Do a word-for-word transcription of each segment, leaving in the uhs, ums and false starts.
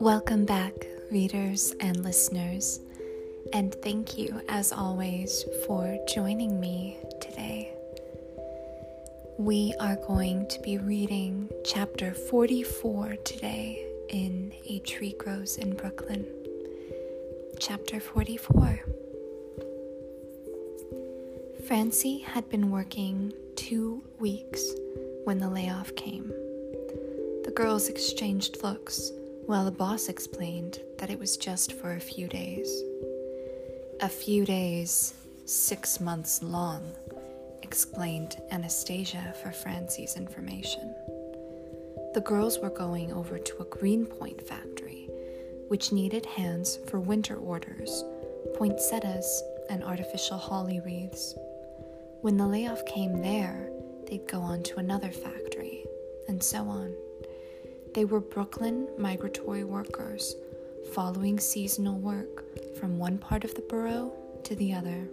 Welcome back, readers and listeners, and thank you, as always, for joining me today. We are going to be reading chapter forty-four today in A Tree Grows in Brooklyn. Chapter forty-four. Francie had been working two weeks when the layoff came. The girls exchanged looks, while the boss explained that it was just for a few days. A few days, six months long, explained Anastasia for Francie's information. The girls were going over to a Greenpoint factory, which needed hands for winter orders, poinsettias, and artificial holly wreaths. When the layoff came there, they'd go on to another factory, and so on. They were Brooklyn migratory workers, following seasonal work from one part of the borough to the other.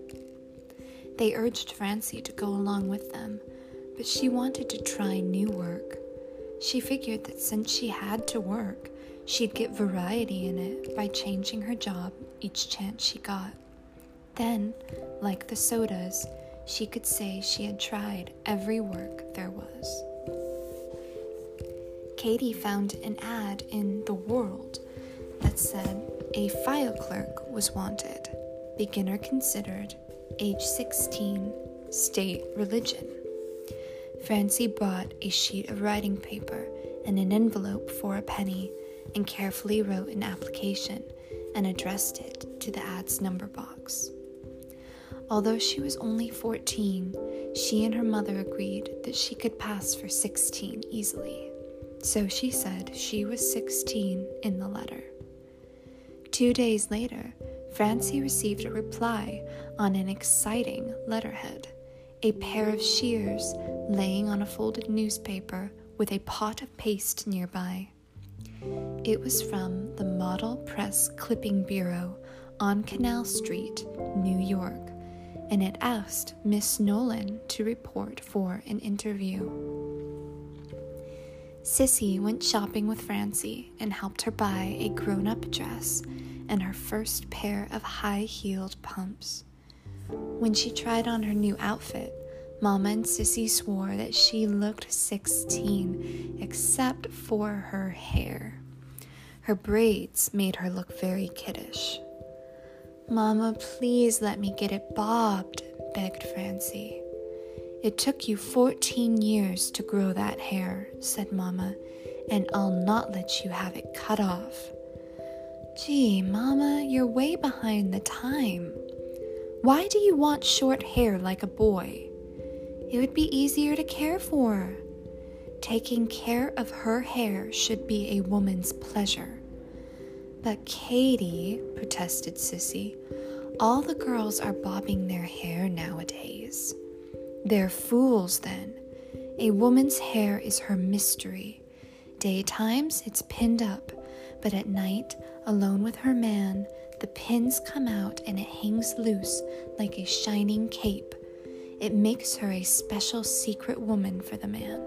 They urged Francie to go along with them, but she wanted to try new work. She figured that since she had to work, she'd get variety in it by changing her job each chance she got. Then, like the sodas, she could say she had tried every work there was. Katie found an ad in The World that said a file clerk was wanted, beginner considered, age sixteen, state religion. Francie bought a sheet of writing paper and an envelope for a penny and carefully wrote an application and addressed it to the ad's number box. Although she was only fourteen, she and her mother agreed that she could pass for sixteen easily. So she said she was sixteen in the letter. Two days later, Francie received a reply on an exciting letterhead, a pair of shears laying on a folded newspaper with a pot of paste nearby. It was from the Model Press Clipping Bureau on Canal Street, New York, and it asked Miss Nolan to report for an interview. Sissy went shopping with Francie and helped her buy a grown-up dress and her first pair of high-heeled pumps. When she tried on her new outfit, Mama and Sissy swore that she looked sixteen, except for her hair. Her braids made her look very kiddish. "Mama, please let me get it bobbed," begged Francie. "It took you fourteen years to grow that hair," said Mama, "and I'll not let you have it cut off." "Gee, Mama, you're way behind the time. Why do you want short hair like a boy? It would be easier to care for." Taking care of her hair should be a woman's pleasure. "But Katie," protested Sissy, "all the girls are bobbing their hair nowadays." "They're fools, then. A woman's hair is her mystery. Daytimes, it's pinned up, but at night, alone with her man, the pins come out and it hangs loose like a shining cape. It makes her a special secret woman for the man."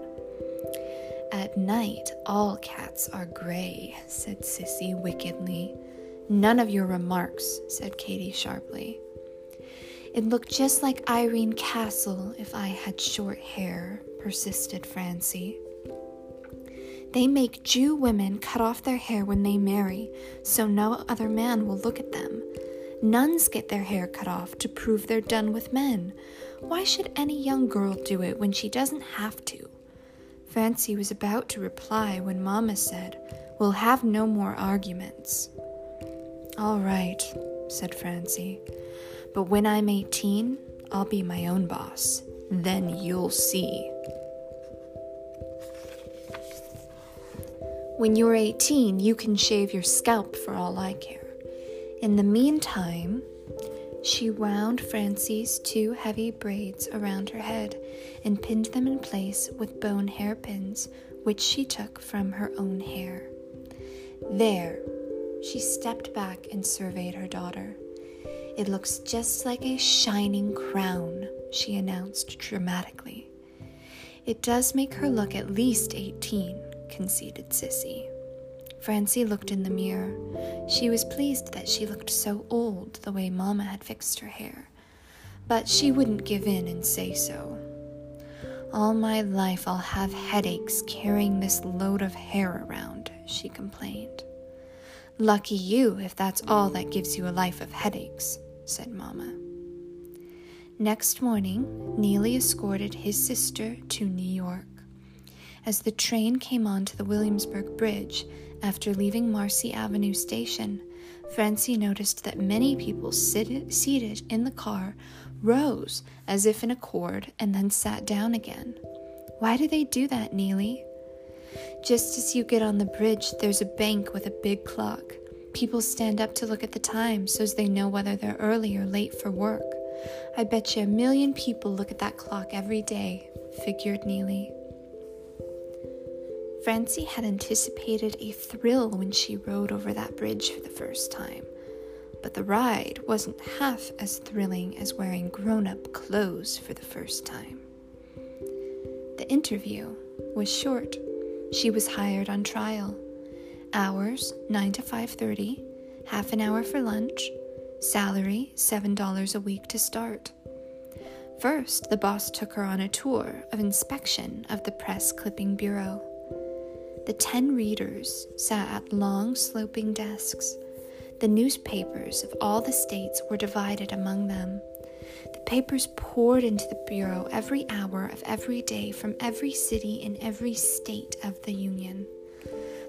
"At night, all cats are gray," said Sissy wickedly. "None of your remarks," said Katie sharply. "It'd look just like Irene Castle if I had short hair," persisted Francie. "They make Jew women cut off their hair when they marry, so no other man will look at them. Nuns get their hair cut off to prove they're done with men. Why should any young girl do it when she doesn't have to?" Francie was about to reply when Mama said, "We'll have no more arguments." "All right," said Francie. "But when I'm eighteen, I'll be my own boss. Then you'll see." "When you're eighteen, you can shave your scalp for all I care. In the meantime," she wound Francie's two heavy braids around her head and pinned them in place with bone hairpins, which she took from her own hair. "There," she stepped back and surveyed her daughter. "It looks just like a shining crown," she announced dramatically. It does make her look at least eighteen, conceded Sissy. Francie looked in the mirror. She was pleased that she looked so old the way Mama had fixed her hair, but she wouldn't give in and say so. All my life I'll have headaches carrying this load of hair around, she complained. Lucky you if that's all that gives you a life of headaches, said Mama. Next morning, Neely escorted his sister to New York. As the train came on to the Williamsburg Bridge, after leaving Marcy Avenue Station, Francie noticed that many people sit- seated in the car rose as if in accord and then sat down again. Why do they do that, Neely? Just as you get on the bridge, there's a bank with a big clock. People stand up to look at the time so as they know whether they're early or late for work. I bet you a million people look at that clock every day, figured Neely. Francie had anticipated a thrill when she rode over that bridge for the first time, but the ride wasn't half as thrilling as wearing grown-up clothes for the first time. The interview was short. She was hired on trial. Hours, nine to five thirty, half an hour for lunch, salary, seven dollars a week to start. First, the boss took her on a tour of inspection of the Press Clipping Bureau. The ten readers sat at long, sloping desks. The newspapers of all the states were divided among them. The papers poured into the bureau every hour of every day from every city in every state of the Union.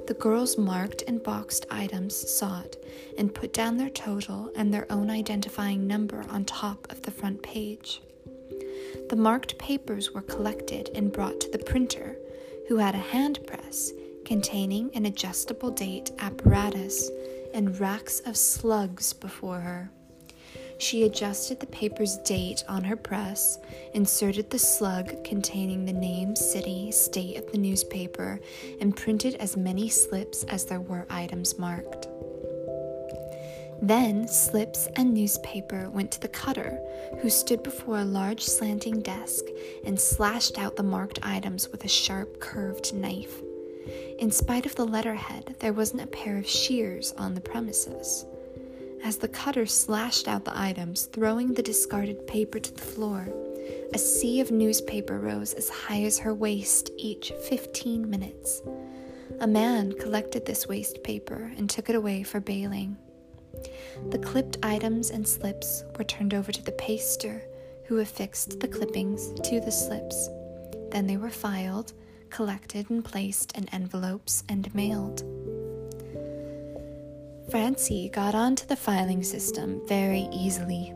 The girls marked and boxed items sought and put down their total and their own identifying number on top of the front page. The marked papers were collected and brought to the printer, who had a hand press containing an adjustable date apparatus and racks of slugs before her. She adjusted the paper's date on her press, inserted the slug containing the name, city, state of the newspaper, and printed as many slips as there were items marked. Then slips and newspaper went to the cutter, who stood before a large slanting desk and slashed out the marked items with a sharp curved knife. In spite of the letterhead, there wasn't a pair of shears on the premises. As the cutter slashed out the items, throwing the discarded paper to the floor, a sea of newspaper rose as high as her waist each fifteen minutes. A man collected this waste paper and took it away for baling. The clipped items and slips were turned over to the paster, who affixed the clippings to the slips. Then they were filed, collected and placed in envelopes and mailed. Francie got onto the filing system very easily.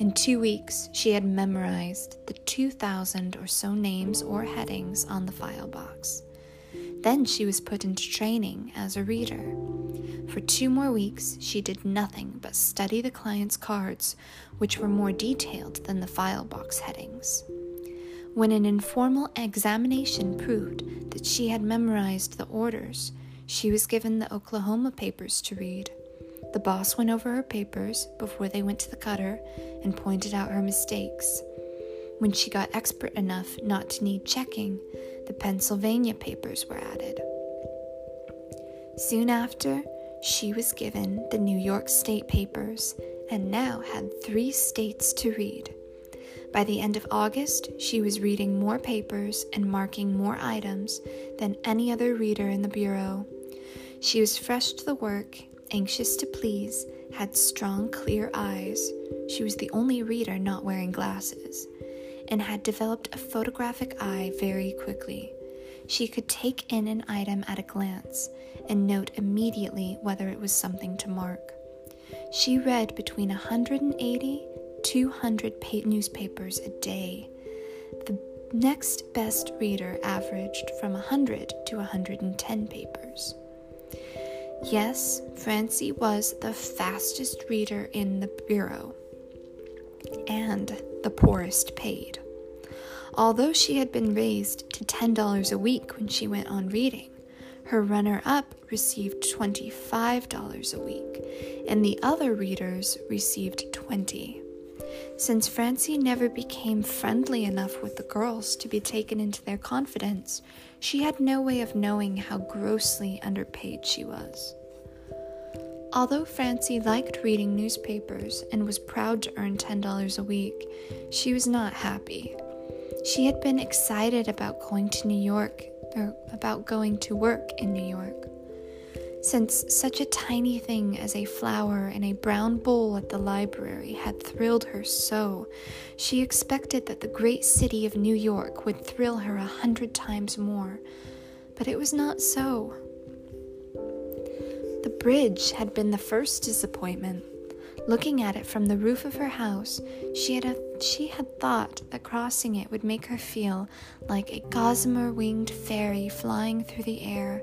In two weeks, she had memorized the two thousand or so names or headings on the file box. Then she was put into training as a reader. For two more weeks, she did nothing but study the client's cards, which were more detailed than the file box headings. When an informal examination proved that she had memorized the orders, she was given the Oklahoma papers to read. The boss went over her papers before they went to the cutter and pointed out her mistakes. When she got expert enough not to need checking, the Pennsylvania papers were added. Soon after, she was given the New York State papers and now had three states to read. By the end of August, she was reading more papers and marking more items than any other reader in the bureau. She was fresh to the work, anxious to please, had strong, clear eyes. She was the only reader not wearing glasses, and had developed a photographic eye very quickly. She could take in an item at a glance and note immediately whether it was something to mark. She read between one hundred eighty two hundred newspapers a day. The next best reader averaged from one hundred to one hundred ten papers. Yes, Francie was the fastest reader in the bureau, and the poorest paid. Although she had been raised to ten dollars a week when she went on reading, her runner-up received twenty-five dollars a week, and the other readers received twenty dollars. since Francie never became friendly enough with the girls to be taken into their confidence, she had no way of knowing how grossly underpaid she was. Although Francie liked reading newspapers and was proud to earn ten dollars a week, she was not happy. She had been excited about going to New York, or about going to work in New York. Since such a tiny thing as a flower in a brown bowl at the library had thrilled her so, she expected that the great city of New York would thrill her a hundred times more, but it was not so. The bridge had been the first disappointment. Looking at it from the roof of her house, she had, a, she had thought that crossing it would make her feel like a gossamer-winged fairy flying through the air,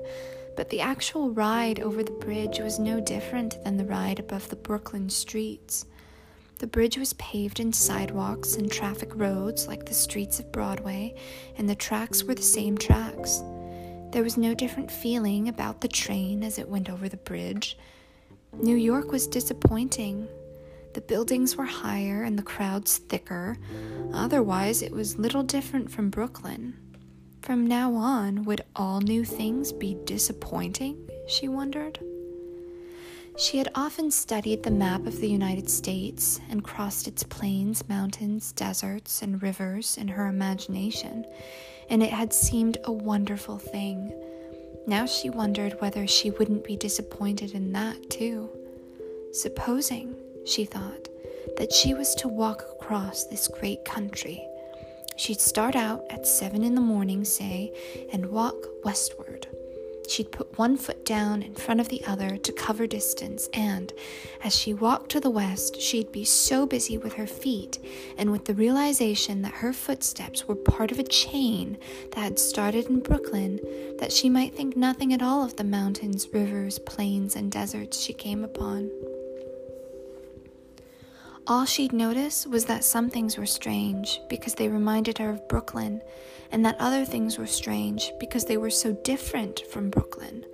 but the actual ride over the bridge was no different than the ride above the Brooklyn streets. The bridge was paved in sidewalks and traffic roads like the streets of Broadway, and the tracks were the same tracks. There was no different feeling about the train as it went over the bridge. New York was disappointing. The buildings were higher and the crowds thicker. Otherwise, it was little different from Brooklyn. From now on, would all new things be disappointing? She wondered. She had often studied the map of the United States and crossed its plains, mountains, deserts, and rivers in her imagination, and it had seemed a wonderful thing. Now she wondered whether she wouldn't be disappointed in that, too. Supposing, she thought, that she was to walk across this great country. She'd start out at seven in the morning, say, and walk westward. She'd put one foot down in front of the other to cover distance, and as she walked to the west, she'd be so busy with her feet and with the realization that her footsteps were part of a chain that had started in Brooklyn that she might think nothing at all of the mountains, rivers, plains, and deserts she came upon. All she'd notice was that some things were strange because they reminded her of Brooklyn, and that other things were strange because they were so different from Brooklyn.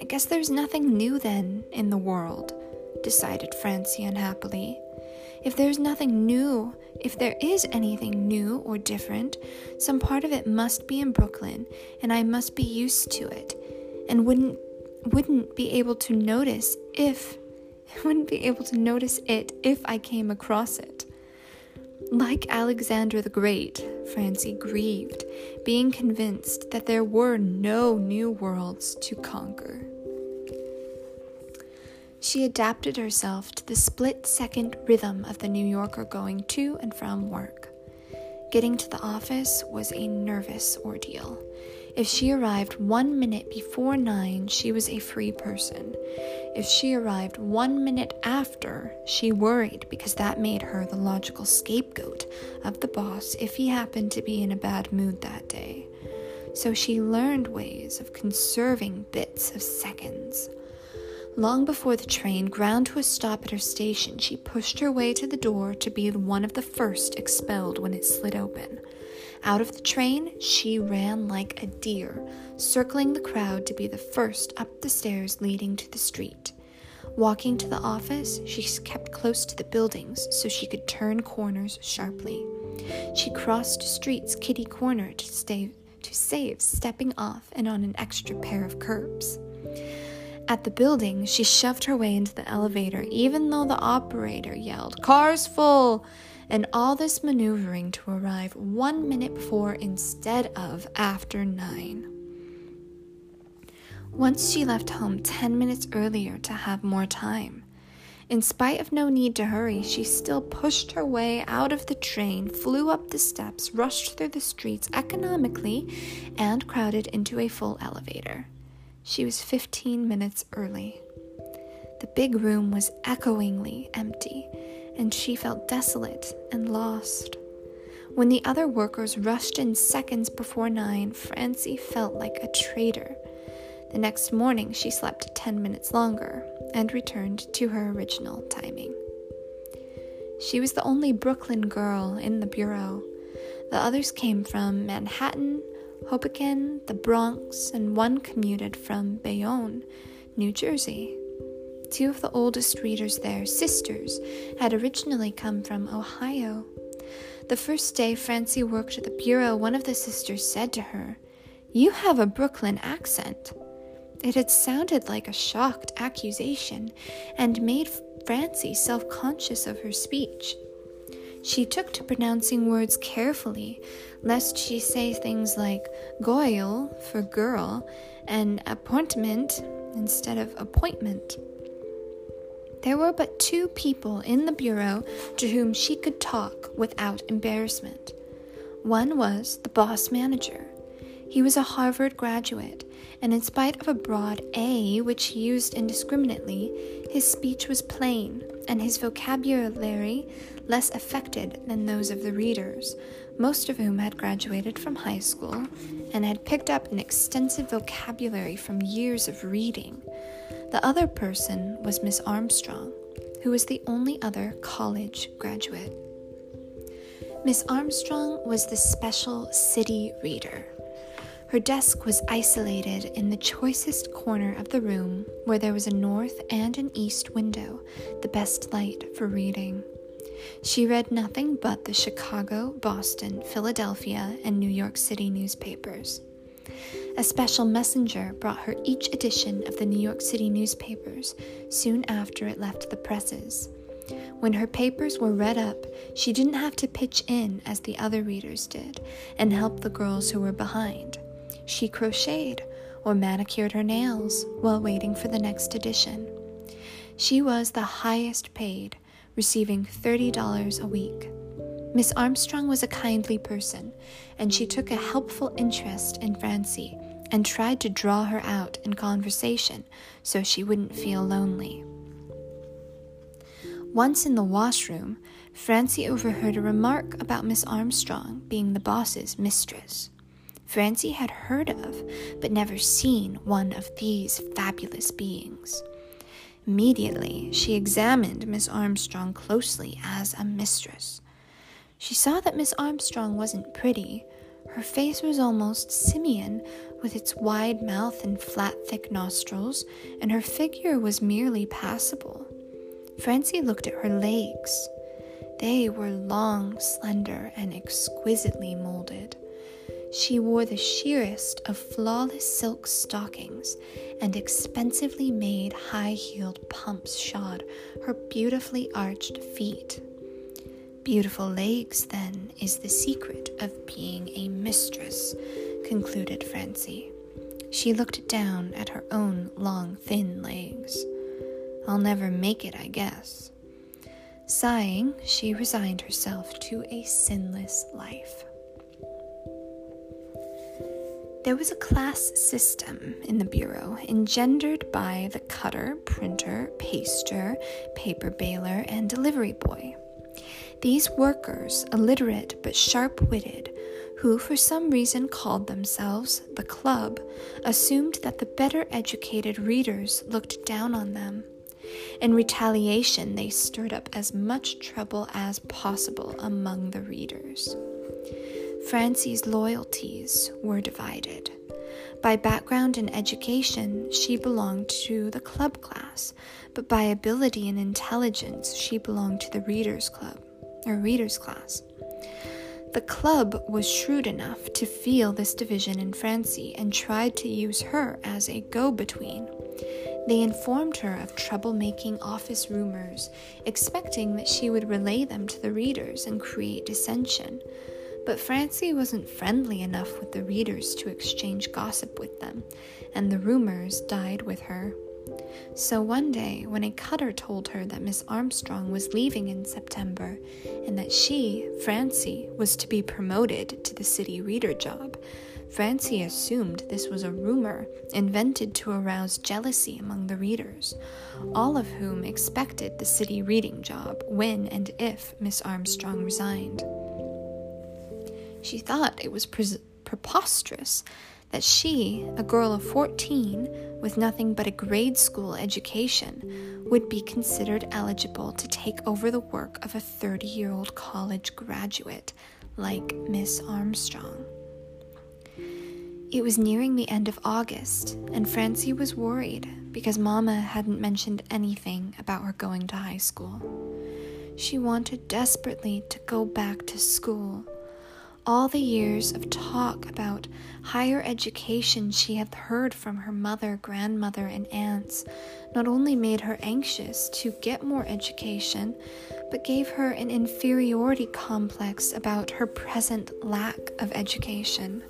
I guess there's nothing new then in the world, decided Francie unhappily. If there's nothing new, if there is anything new or different, some part of it must be in Brooklyn, and I must be used to it, and wouldn't wouldn't be able to notice if... I wouldn't be able to notice it if I came across it. Like Alexander the Great, Francie grieved, being convinced that there were no new worlds to conquer. She adapted herself to the split-second rhythm of the New Yorker going to and from work. Getting to the office was a nervous ordeal. If she arrived one minute before nine, she was a free person. If she arrived one minute after, she worried because that made her the logical scapegoat of the boss if he happened to be in a bad mood that day. So she learned ways of conserving bits of seconds. Long before the train ground to a stop at her station, she pushed her way to the door to be one of the first expelled when it slid open. Out of the train, she ran like a deer, circling the crowd to be the first up the stairs leading to the street. Walking to the office, she kept close to the buildings so she could turn corners sharply. She crossed streets kitty corner to, stay, to save stepping off and on an extra pair of curbs. At the building, she shoved her way into the elevator, even though the operator yelled, "Car's full!" And all this maneuvering to arrive one minute before instead of after nine. Once she left home ten minutes earlier to have more time. In spite of no need to hurry, she still pushed her way out of the train, flew up the steps, rushed through the streets economically, and crowded into a full elevator. She was fifteen minutes early. The big room was echoingly empty, and she felt desolate and lost. When the other workers rushed in seconds before nine, Francie felt like a traitor. The next morning, she slept ten minutes longer and returned to her original timing. She was the only Brooklyn girl in the bureau. The others came from Manhattan, Hoboken, the Bronx, and one commuted from Bayonne, New Jersey. Two of the oldest readers there, sisters, had originally come from Ohio. The first day Francie worked at the bureau, one of the sisters said to her, "You have a Brooklyn accent." It had sounded like a shocked accusation and made Francie self-conscious of her speech. She took to pronouncing words carefully, lest she say things like goyle for girl and appointment instead of appointment. There were but two people in the bureau to whom she could talk without embarrassment. One was the boss manager. He was a Harvard graduate, and in spite of a broad A which he used indiscriminately, his speech was plain, and his vocabulary less affected than those of the readers, most of whom had graduated from high school and had picked up an extensive vocabulary from years of reading. The other person was Miss Armstrong, who was the only other college graduate. Miss Armstrong was the special city reader. Her desk was isolated in the choicest corner of the room where there was a north and an east window, the best light for reading. She read nothing but the Chicago, Boston, Philadelphia, and New York City newspapers. A special messenger brought her each edition of the New York City newspapers soon after it left the presses. When her papers were read up, she didn't have to pitch in as the other readers did and help the girls who were behind. She crocheted or manicured her nails while waiting for the next edition. She was the highest paid, receiving thirty dollars a week. Miss Armstrong was a kindly person, and she took a helpful interest in Francie and tried to draw her out in conversation so she wouldn't feel lonely. Once in the washroom, Francie overheard a remark about Miss Armstrong being the boss's mistress. Francie had heard of, but never seen, one of these fabulous beings. Immediately, she examined Miss Armstrong closely as a mistress. She saw that Miss Armstrong wasn't pretty. Her face was almost simian, with its wide mouth and flat, thick nostrils, and her figure was merely passable. Francie looked at her legs. They were long, slender, and exquisitely molded. She wore the sheerest of flawless silk stockings and expensively made high-heeled pumps shod her beautifully arched feet. Beautiful legs, then, is the secret of being a mistress, concluded Francie. She looked down at her own long, thin legs. I'll never make it, I guess. Sighing, she resigned herself to a sinless life. There was a class system in the bureau, engendered by the cutter, printer, paster, paper baler, and delivery boy. These workers, illiterate but sharp-witted, who for some reason called themselves the club, assumed that the better-educated readers looked down on them. In retaliation, they stirred up as much trouble as possible among the readers. Francie's loyalties were divided. By background and education, she belonged to the club class, but by ability and intelligence, she belonged to the readers' club, or readers' class. The club was shrewd enough to feel this division in Francie and tried to use her as a go-between. They informed her of troublemaking office rumors, expecting that she would relay them to the readers and create dissension. But Francie wasn't friendly enough with the readers to exchange gossip with them, and the rumors died with her. So one day, when a cutter told her that Miss Armstrong was leaving in September, and that she, Francie, was to be promoted to the city reader job, Francie assumed this was a rumor invented to arouse jealousy among the readers, all of whom expected the city reading job when and if Miss Armstrong resigned. She thought it was pres- preposterous that she, a girl of fourteen, with nothing but a grade school education, would be considered eligible to take over the work of a thirty-year-old college graduate like Miss Armstrong. It was nearing the end of August, and Francie was worried. because Mama hadn't mentioned anything about her going to high school. She wanted desperately to go back to school. All the years of talk about higher education she had heard from her mother, grandmother, and aunts not only made her anxious to get more education, but gave her an inferiority complex about her present lack of education.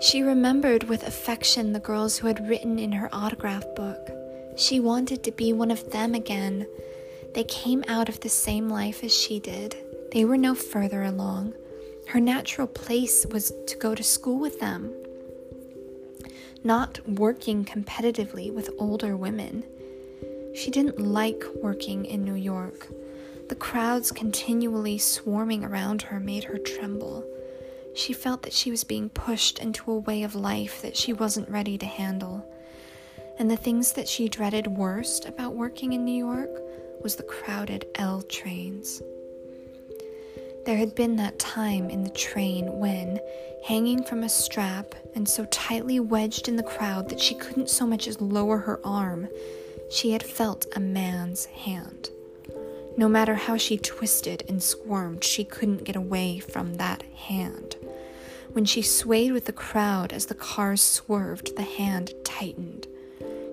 She remembered with affection the girls who had written in her autograph book. She wanted to be one of them again. They came out of the same life as she did. They were no further along. Her natural place was to go to school with them, not working competitively with older women. She didn't like working in New York. The crowds continually swarming around her made her tremble. She felt that she was being pushed into a way of life that she wasn't ready to handle. And the things that she dreaded worst about working in New York was the crowded L trains. There had been that time in the train when, hanging from a strap and so tightly wedged in the crowd that she couldn't so much as lower her arm, she had felt a man's hand. No matter how she twisted and squirmed, she couldn't get away from that hand. When she swayed with the crowd as the cars swerved, the hand tightened.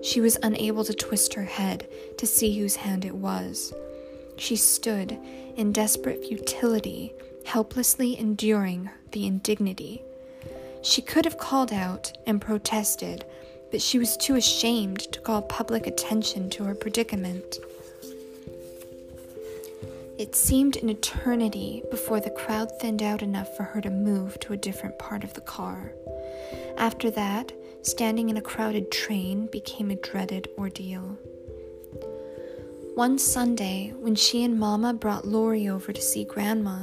She was unable to twist her head to see whose hand it was. She stood in desperate futility, helplessly enduring the indignity. She could have called out and protested, but she was too ashamed to call public attention to her predicament. It seemed an eternity before the crowd thinned out enough for her to move to a different part of the car. After that, standing in a crowded train became a dreaded ordeal. One Sunday, when she and Mama brought Lori over to see Grandma,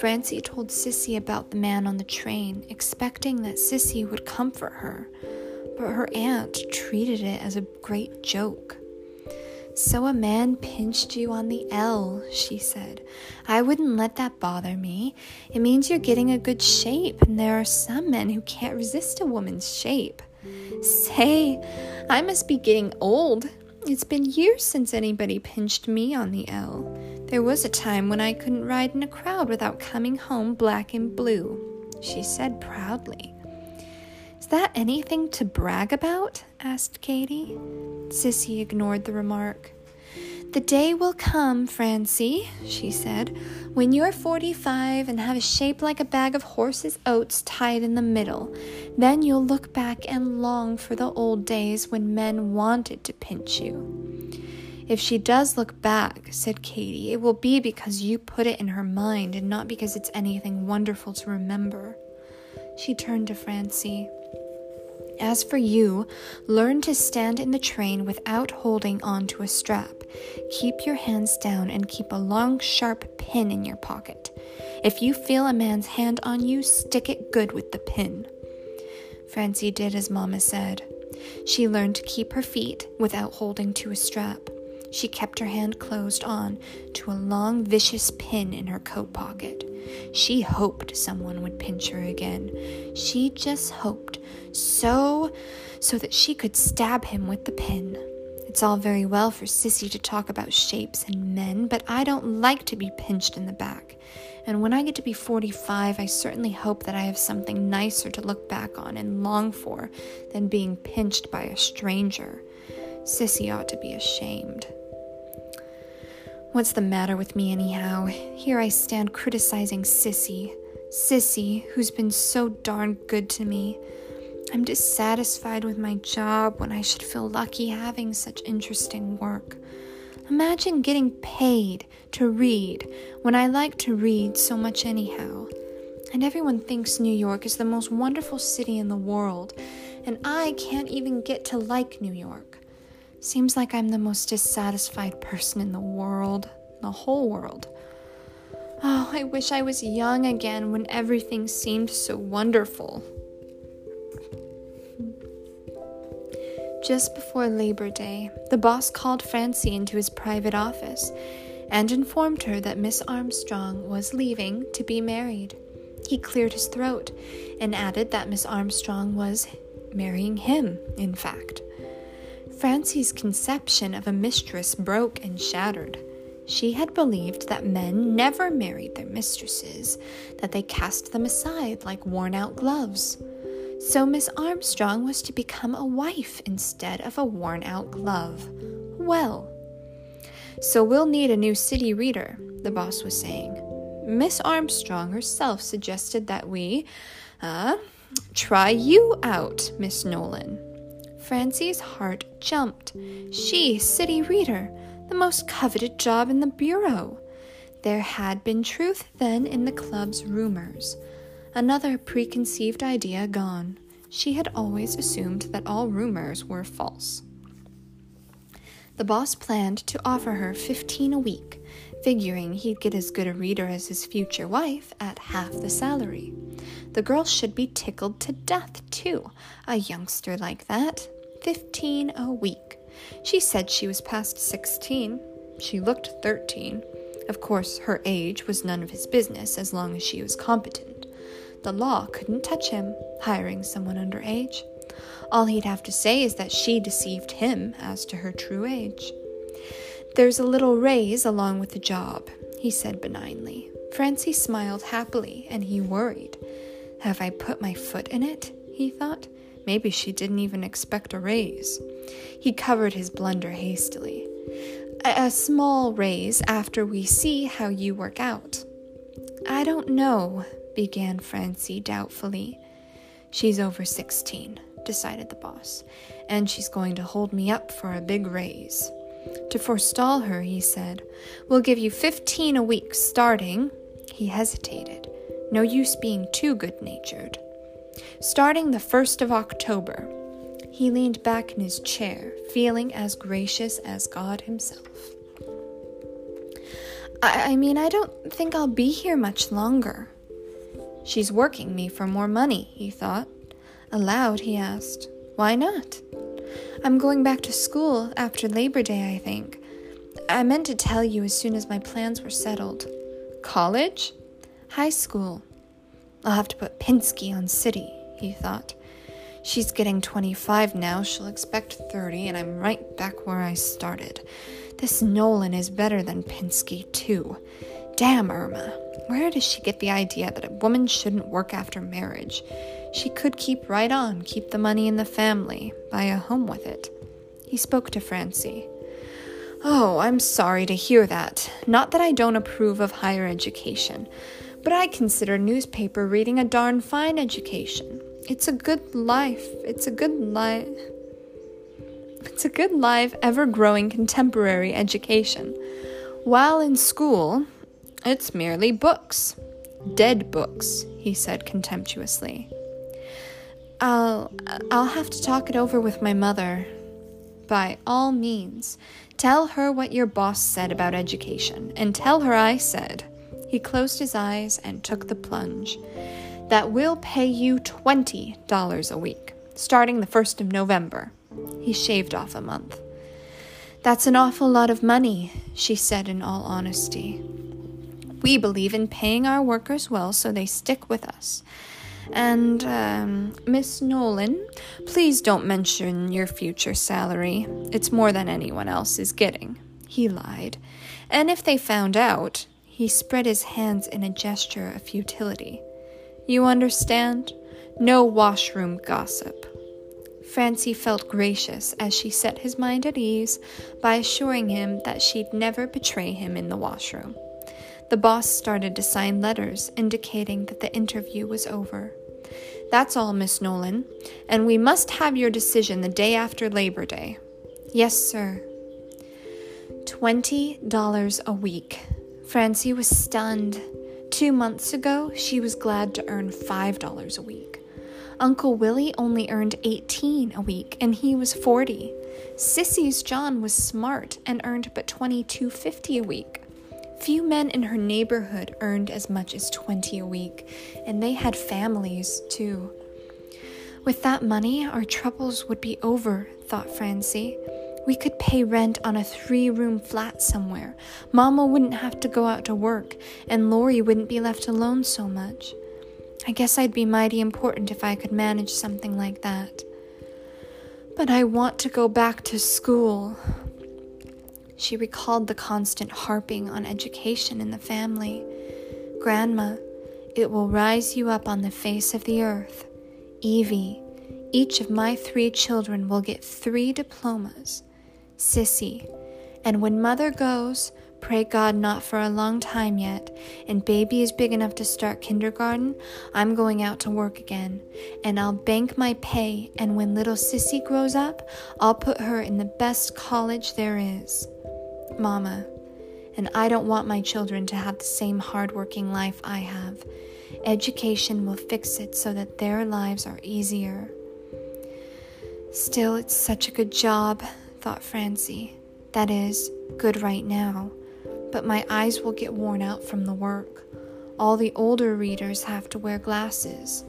Francie told Sissy about the man on the train, expecting that Sissy would comfort her, but her aunt treated it as a great joke. "So a man pinched you on the L," she said. "I wouldn't let that bother me. It means you're getting a good shape, and there are some men who can't resist a woman's shape. Say, I must be getting old. It's been years since anybody pinched me on the L. There was a time when I couldn't ride in a crowd without coming home black and blue," she said proudly. "Is that anything to brag about?" asked Katie. Sissy ignored the remark. "The day will come, Francie," she said, "when you're forty-five and have a shape like a bag of horse's oats tied in the middle. Then you'll look back and long for the old days when men wanted to pinch you." "If she does look back," said Katie, "it will be because you put it in her mind and not because it's anything wonderful to remember." She turned to Francie. "As for you, learn to stand in the train without holding on to a strap. Keep your hands down and keep a long, sharp pin in your pocket. If you feel a man's hand on you, stick it good with the pin." Francie did as Mama said. She learned to keep her feet without holding to a strap. She kept her hand closed on to a long, vicious pin in her coat pocket. She hoped someone would pinch her again. She just hoped so, so that she could stab him with the pin. "It's all very well for Sissy to talk about shapes and men, but I don't like to be pinched in the back. And when I get to be forty-five, I certainly hope that I have something nicer to look back on and long for than being pinched by a stranger. Sissy ought to be ashamed. What's the matter with me anyhow? Here I stand criticizing Sissy. Sissy, who's been so darn good to me. I'm dissatisfied with my job when I should feel lucky having such interesting work. Imagine getting paid to read when I like to read so much anyhow. And everyone thinks New York is the most wonderful city in the world, and I can't even get to like New York. Seems like I'm the most dissatisfied person in the world, the whole world. Oh, I wish I was young again when everything seemed so wonderful." Just before Labor Day, the boss called Francie into his private office and informed her that Miss Armstrong was leaving to be married. He cleared his throat and added that Miss Armstrong was marrying him, in fact. Francie's conception of a mistress broke and shattered. She had believed that men never married their mistresses, that they cast them aside like worn-out gloves. So Miss Armstrong was to become a wife instead of a worn-out glove. Well, so we'll need a new city reader, the boss was saying. Miss Armstrong herself suggested that we, uh, try you out, Miss Nolan. Francie's heart jumped. She, city reader, the most coveted job in the bureau. There had been truth then in the club's rumors. Another preconceived idea gone. She had always assumed that all rumors were false. The boss planned to offer her fifteen a week, figuring he'd get as good a reader as his future wife at half the salary. The girl should be tickled to death, too, a youngster like that. Fifteen a week. She said she was past sixteen. She looked thirteen. Of course, her age was none of his business as long as she was competent. The law couldn't touch him, hiring someone underage. All he'd have to say is that she deceived him as to her true age. There's a little raise along with the job, he said benignly. Francie smiled happily, and he worried. Have I put my foot in it? He thought. Maybe she didn't even expect a raise. He covered his blunder hastily. A, a small raise after we see how you work out. I don't know, began Francie doubtfully. She's over sixteen, decided the boss, and she's going to hold me up for a big raise. To forestall her, he said, we'll give you fifteen a week starting. He hesitated. No use being too good-natured. Starting the first of October. He leaned back in his chair, feeling as gracious as God himself. I, I mean, I don't think I'll be here much longer. She's working me for more money, he thought. Aloud, he asked, why not? I'm going back to school after Labor Day, I think. I meant to tell you as soon as my plans were settled. College? High school. I'll have to put Pinsky on city, he thought. She's getting twenty-five now, she'll expect thirty, and I'm right back where I started. This Nolan is better than Pinsky, too. Damn, Irma. Where does she get the idea that a woman shouldn't work after marriage? She could keep right on, keep the money in the family, buy a home with it. He spoke to Francie. Oh, I'm sorry to hear that. Not that I don't approve of higher education, but I consider newspaper reading a darn fine education. It's a good life. It's a good life. It's a good live, ever-growing contemporary education. While in school, it's merely books. Dead books, he said contemptuously. I'll, I'll have to talk it over with my mother. By all means, tell her what your boss said about education, and tell her I said. He closed his eyes and took the plunge. That will pay you twenty dollars a week, starting the first of November. He shaved off a month. That's an awful lot of money, she said in all honesty. We believe in paying our workers well so they stick with us. And, um, Miss Nolan, please don't mention your future salary. It's more than anyone else is getting. He lied. And if they found out, he spread his hands in a gesture of futility. You understand? No washroom gossip. Francie felt gracious as she set his mind at ease by assuring him that she'd never betray him in the washroom. The boss started to sign letters, indicating that the interview was over. That's all, Miss Nolan, and we must have your decision the day after Labor Day. Yes, sir. Twenty dollars a week. Francie was stunned. Two months ago, she was glad to earn five dollars a week. Uncle Willie only earned eighteen a week, and he was forty. Sissy's John was smart and earned but twenty-two fifty a week. Few men in her neighborhood earned as much as twenty a week, and they had families, too. With that money, our troubles would be over, thought Francie. We could pay rent on a three-room flat somewhere. Mama wouldn't have to go out to work, and Lori wouldn't be left alone so much. I guess I'd be mighty important if I could manage something like that. But I want to go back to school. She recalled the constant harping on education in the family. Grandma, it will rise you up on the face of the earth. Evie, each of my three children will get three diplomas. Sissy, and when mother goes, pray God not for a long time yet, and baby is big enough to start kindergarten, I'm going out to work again, and I'll bank my pay, and when little Sissy grows up, I'll put her in the best college there is. Mama, and I don't want my children to have the same hard-working life I have. Education will fix it so that their lives are easier. Still, it's such a good job, thought Francie. That is, good right now. But my eyes will get worn out from the work. All the older readers have to wear glasses.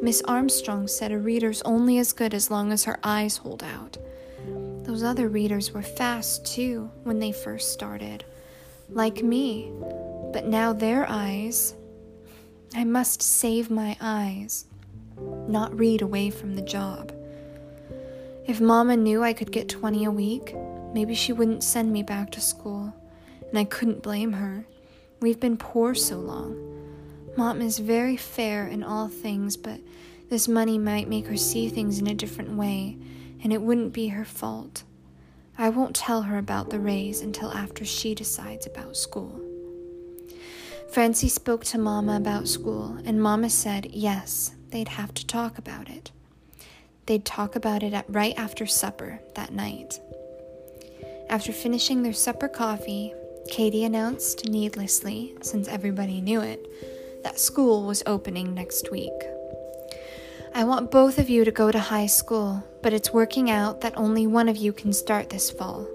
Miss Armstrong said a reader's only as good as long as her eyes hold out. Those other readers were fast, too, when they first started. Like me. But now their eyes... I must save my eyes, not read away from the job. If Mama knew I could get twenty a week, maybe she wouldn't send me back to school. And I couldn't blame her. We've been poor so long. Mom is very fair in all things, but this money might make her see things in a different way, and it wouldn't be her fault. I won't tell her about the raise until after she decides about school. Francie spoke to Mama about school, and Mama said, yes, they'd have to talk about it. They'd talk about it at right after supper that night. After finishing their supper coffee, Katie announced needlessly, since everybody knew it, that school was opening next week. I want both of you to go to high school, but it's working out that only one of you can start this fall.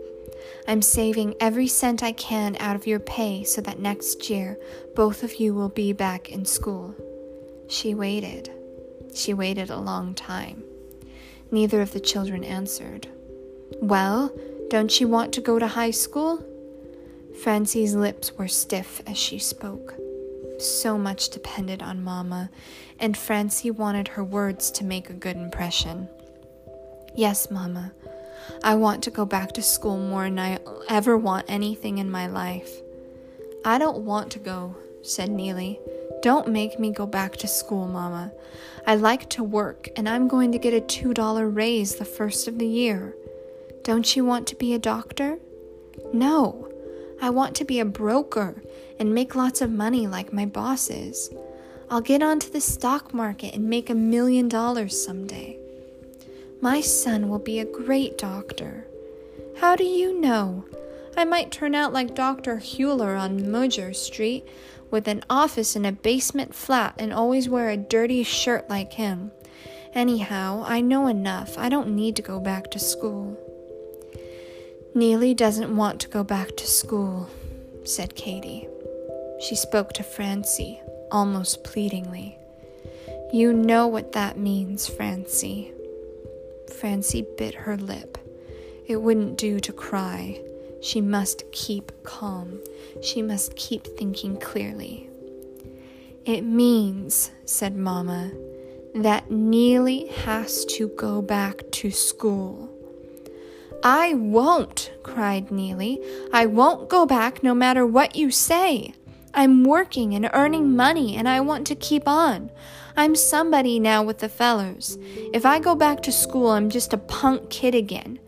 I'm saving every cent I can out of your pay so that next year, both of you will be back in school. She waited. She waited a long time. Neither of the children answered. Well... Don't you want to go to high school? Francie's lips were stiff as she spoke. So much depended on Mama, and Francie wanted her words to make a good impression. Yes, Mama, I want to go back to school more than I ever want anything in my life. I don't want to go, said Neely. Don't make me go back to school, Mama. I like to work, and I'm going to get a two dollar raise the first of the year. Don't you want to be a doctor? No, I want to be a broker and make lots of money like my bosses. I'll get onto the stock market and make a million dollars someday. My son will be a great doctor. How do you know? I might turn out like Doctor Hewler on Mozer Street with an office in a basement flat and always wear a dirty shirt like him. Anyhow, I know enough. I don't need to go back to school. Neely doesn't want to go back to school, said Katie. She spoke to Francie, almost pleadingly. You know what that means, Francie. Francie bit her lip. It wouldn't do to cry. She must keep calm. She must keep thinking clearly. It means, said Mama, that Neely has to go back to school. I won't, cried Neely. I won't go back no matter what you say. I'm working and earning money, and I want to keep on. I'm somebody now with the fellows. If I go back to school, I'm just a punk kid again.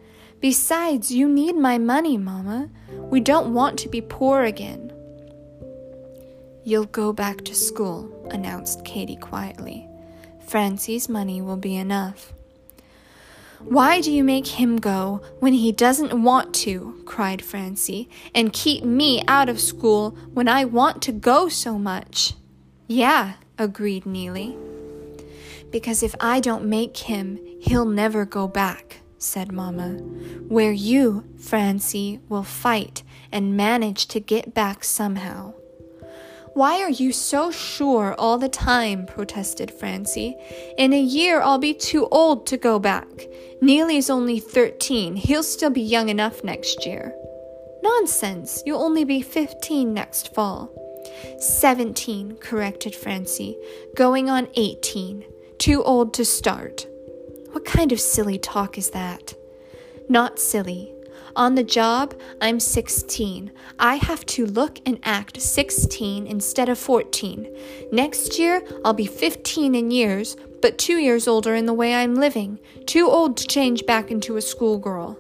Besides, you need my money, Mama. We don't want to be poor again. You'll go back to school, announced Katie quietly. Francie's money will be enough. Why do you make him go when he doesn't want to, cried Francie, and keep me out of school when I want to go so much? Yeah, agreed Neely. Because if I don't make him, he'll never go back, said Mama, where you, Francie, will fight and manage to get back somehow. Why are you so sure all the time, protested Francie. In a year I'll be too old to go back. Neely's only thirteen. He'll still be young enough next year. Nonsense, you'll only be fifteen next fall. Seventeen, corrected Francie, going on eighteen. Too old to start. What kind of silly talk is that? Not silly. On the job, I'm sixteen. I have to look and act sixteen instead of fourteen. Next year, I'll be fifteen in years, but two years older in the way I'm living. Too old to change back into a schoolgirl.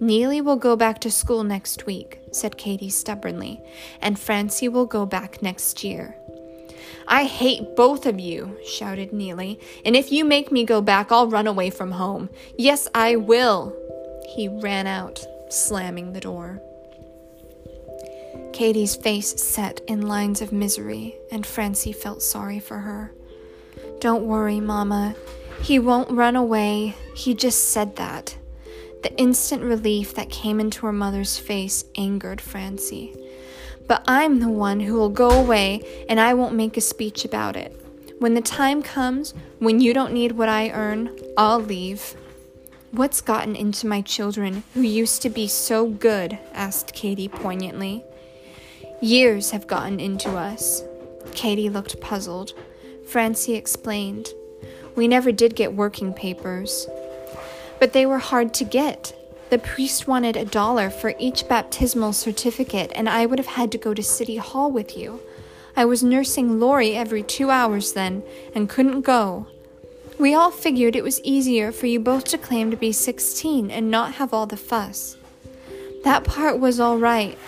Neely will go back to school next week, said Katie stubbornly, and Francie will go back next year. I hate both of you, shouted Neely, and if you make me go back, I'll run away from home. Yes, I will. He ran out, slamming the door. Katie's face set in lines of misery, and Francie felt sorry for her. Don't worry, Mama. He won't run away. He just said that. The instant relief that came into her mother's face angered Francie. But I'm the one who will go away, and I won't make a speech about it. When the time comes, when you don't need what I earn, I'll leave. What's gotten into my children, who used to be so good? Asked Katie poignantly. Years have gotten into us. Katie looked puzzled. Francie explained. We never did get working papers. But they were hard to get. The priest wanted a dollar for each baptismal certificate, and I would have had to go to City Hall with you. I was nursing Lori every two hours then, and couldn't go. We all figured it was easier for you both to claim to be sixteen and not have all the fuss. That part was all right,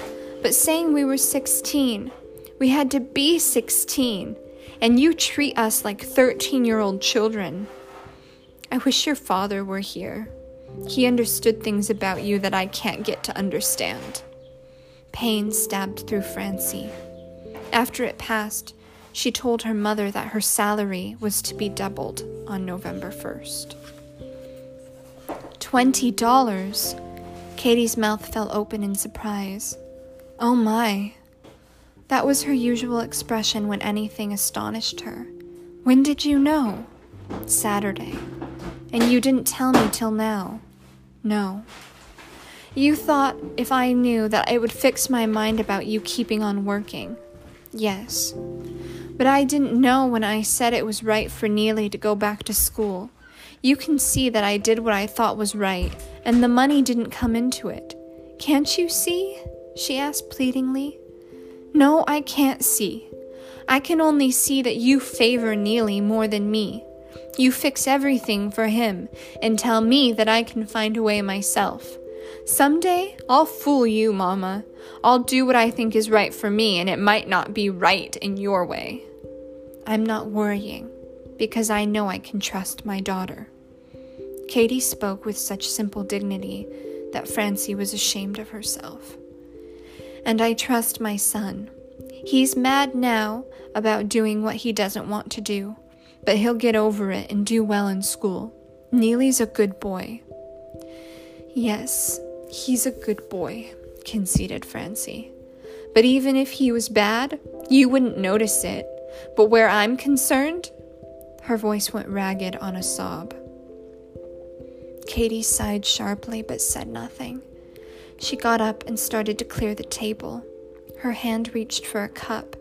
but saying we were sixteen, we had to be sixteen, and you treat us like thirteen-year-old children. I wish your father were here. He understood things about you that I can't get to understand. Pain stabbed through Francie. After it passed, she told her mother that her salary was to be doubled on November first. Twenty dollars? Katie's mouth fell open in surprise. Oh my. That was her usual expression when anything astonished her. When did you know? Saturday. And you didn't tell me till now. No. You thought if I knew that it would fix my mind about you keeping on working. Yes. But I didn't know when I said it was right for Neely to go back to school. You can see that I did what I thought was right, and the money didn't come into it. Can't you see? She asked pleadingly. No, I can't see. I can only see that you favor Neely more than me. You fix everything for him, and tell me that I can find a way myself. Someday, I'll fool you, Mama. I'll do what I think is right for me, and it might not be right in your way. I'm not worrying, because I know I can trust my daughter. Katie spoke with such simple dignity that Francie was ashamed of herself. And I trust my son. He's mad now about doing what he doesn't want to do, but he'll get over it and do well in school. Neely's a good boy. Yes, he's a good boy, conceded Francie. But even if he was bad, you wouldn't notice it. But where I'm concerned, her voice went ragged on a sob. Katie sighed sharply but said nothing. She got up and started to clear the table. Her hand reached for a cup,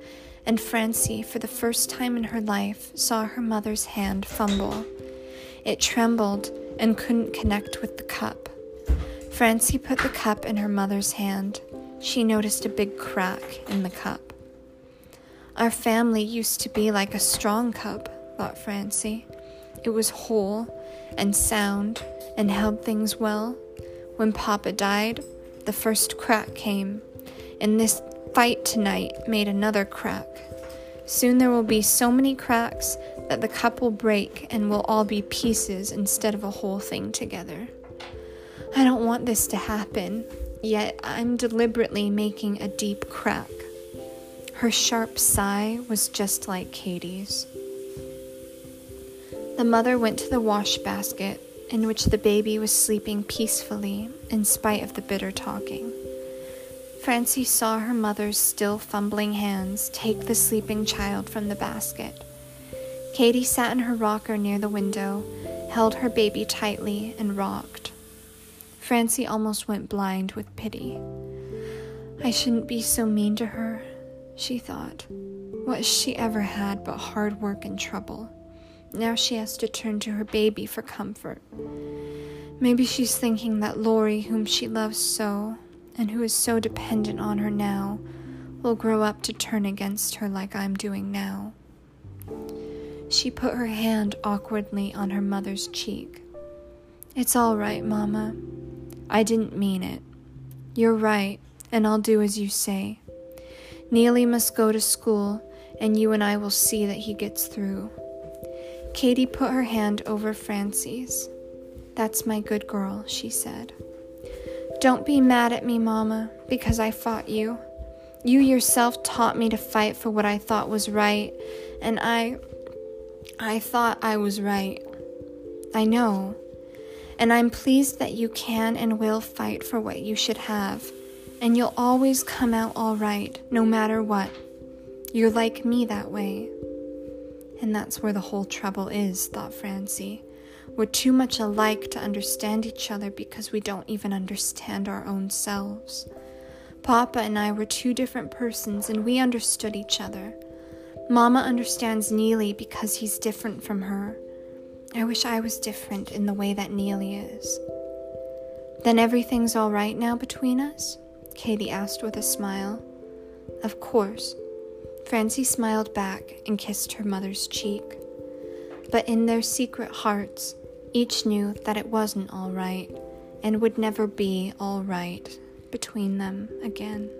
and Francie, for the first time in her life, saw her mother's hand fumble. It trembled and couldn't connect with the cup. Francie put the cup in her mother's hand. She noticed a big crack in the cup. Our family used to be like a strong cup, thought Francie. It was whole and sound and held things well. When Papa died, the first crack came, and this fight tonight made another crack. Soon there will be so many cracks that the cup will break and we'll all be pieces instead of a whole thing together. I don't want this to happen, yet I'm deliberately making a deep crack. Her sharp sigh was just like Katie's. The mother went to the wash basket, in which the baby was sleeping peacefully in spite of the bitter talking. Francie saw her mother's still fumbling hands take the sleeping child from the basket. Katie sat in her rocker near the window, held her baby tightly, and rocked. Francie almost went blind with pity. I shouldn't be so mean to her, she thought. What has she ever had but hard work and trouble? Now she has to turn to her baby for comfort. Maybe she's thinking that Lori, whom she loves so, and who is so dependent on her now, will grow up to turn against her like I'm doing now. She put her hand awkwardly on her mother's cheek. It's all right, Mama. I didn't mean it. You're right, and I'll do as you say. Neely must go to school, and you and I will see that he gets through. Katie put her hand over Francie's. That's my good girl, she said. Don't be mad at me, Mama, because I fought you. You yourself taught me to fight for what I thought was right, and I... I thought I was right. I know. And I'm pleased that you can and will fight for what you should have. And you'll always come out all right, no matter what. You're like me that way. And that's where the whole trouble is, thought Francie. We're too much alike to understand each other because we don't even understand our own selves. Papa and I were two different persons, and we understood each other. Mama understands Neely because he's different from her. I wish I was different in the way that Neely is. Then everything's all right now between us? Katie asked with a smile. Of course. Francie smiled back and kissed her mother's cheek. But in their secret hearts, each knew that it wasn't all right and would never be all right between them again.